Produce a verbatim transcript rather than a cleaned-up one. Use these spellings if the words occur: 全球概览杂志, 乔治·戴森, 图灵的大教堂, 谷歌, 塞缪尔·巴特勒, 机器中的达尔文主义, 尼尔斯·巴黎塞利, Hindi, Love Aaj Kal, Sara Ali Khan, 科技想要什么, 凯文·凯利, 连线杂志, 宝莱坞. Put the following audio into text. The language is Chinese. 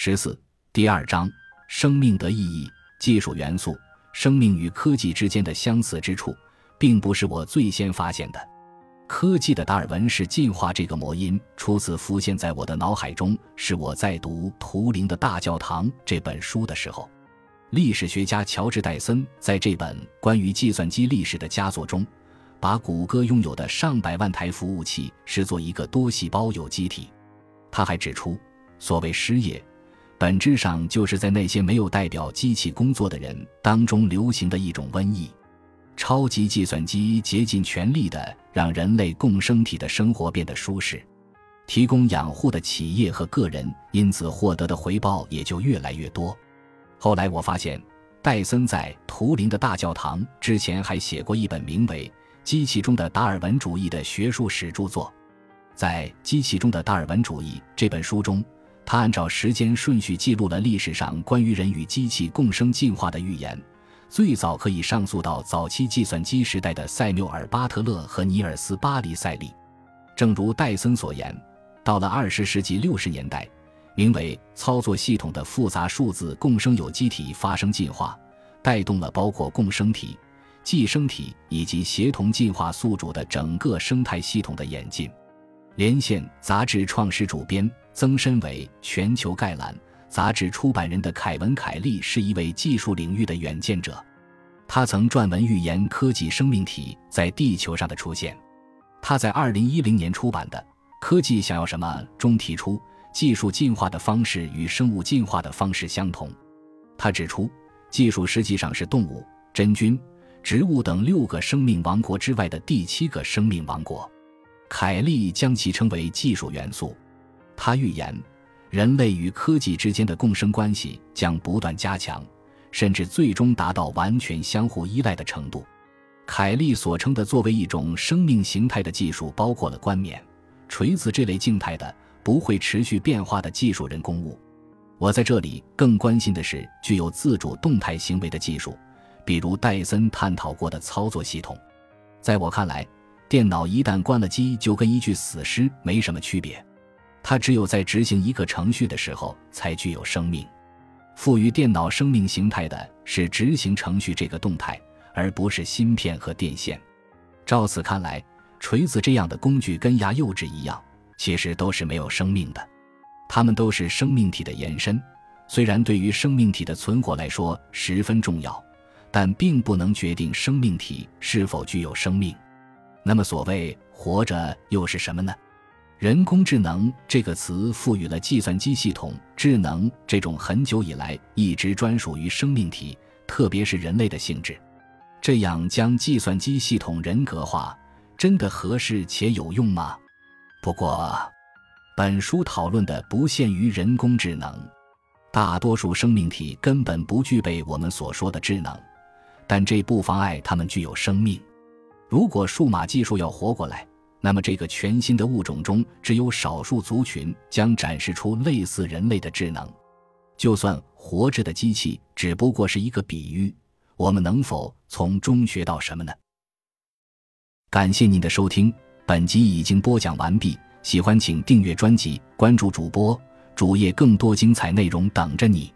十四，第二章，生命的意义。技术元素，生命与科技之间的相似之处，并不是我最先发现的。科技的达尔文式进化这个魔音初次浮现在我的脑海中，是我在读《图灵的大教堂》这本书的时候。历史学家乔治·戴森在这本关于计算机历史的佳作中，把谷歌拥有的上百万台服务器视作一个多细胞有机体。他还指出，所谓失业，本质上就是在那些没有代表机器工作的人当中流行的一种瘟疫。超级计算机竭尽全力地让人类共生体的生活变得舒适，提供养护的企业和个人因此获得的回报也就越来越多。后来我发现，戴森在《图灵的大教堂》之前还写过一本名为《机器中的达尔文主义》的学术史著作。在《机器中的达尔文主义》这本书中，他按照时间顺序记录了历史上关于人与机器共生进化的预言，最早可以上溯到早期计算机时代的塞缪尔·巴特勒和尼尔斯·巴黎塞利。正如戴森所言，到了二十世纪六十年代，名为操作系统的复杂数字共生有机体发生进化，带动了包括共生体、寄生体以及协同进化宿主的整个生态系统的演进。连线杂志创始主编曾身为全球概览杂志出版人的凯文·凯利是一位技术领域的远见者，他曾撰文预言科技生命体在地球上的出现。他在二零一零年出版的《科技想要什么》中提出，技术进化的方式与生物进化的方式相同。他指出，技术实际上是动物、真菌、植物等六个生命王国之外的第七个生命王国。凯利将其称为技术元素。他预言，人类与科技之间的共生关系将不断加强，甚至最终达到完全相互依赖的程度。凯利所称的作为一种生命形态的技术，包括了冠冕、锤子这类静态的、不会持续变化的技术人工物。我在这里更关心的是具有自主动态行为的技术，比如戴森探讨过的操作系统。在我看来，电脑一旦关了机，就跟一具死尸没什么区别。它只有在执行一个程序的时候才具有生命。赋予电脑生命形态的是执行程序这个动态，而不是芯片和电线。照此看来，锤子这样的工具跟牙釉质一样，其实都是没有生命的。它们都是生命体的延伸，虽然对于生命体的存活来说十分重要，但并不能决定生命体是否具有生命。那么所谓活着又是什么呢？人工智能这个词赋予了计算机系统智能这种很久以来一直专属于生命体，特别是人类的性质。这样将计算机系统人格化，真的合适且有用吗？不过，本书讨论的不限于人工智能。大多数生命体根本不具备我们所说的智能，但这不妨碍它们具有生命。如果数码技术要活过来，那么这个全新的物种中，只有少数族群将展示出类似人类的智能。就算活着的机器只不过是一个比喻，我们能否从中学到什么呢？感谢您的收听，本集已经播讲完毕。喜欢请订阅专辑，关注主播，主页更多精彩内容等着你。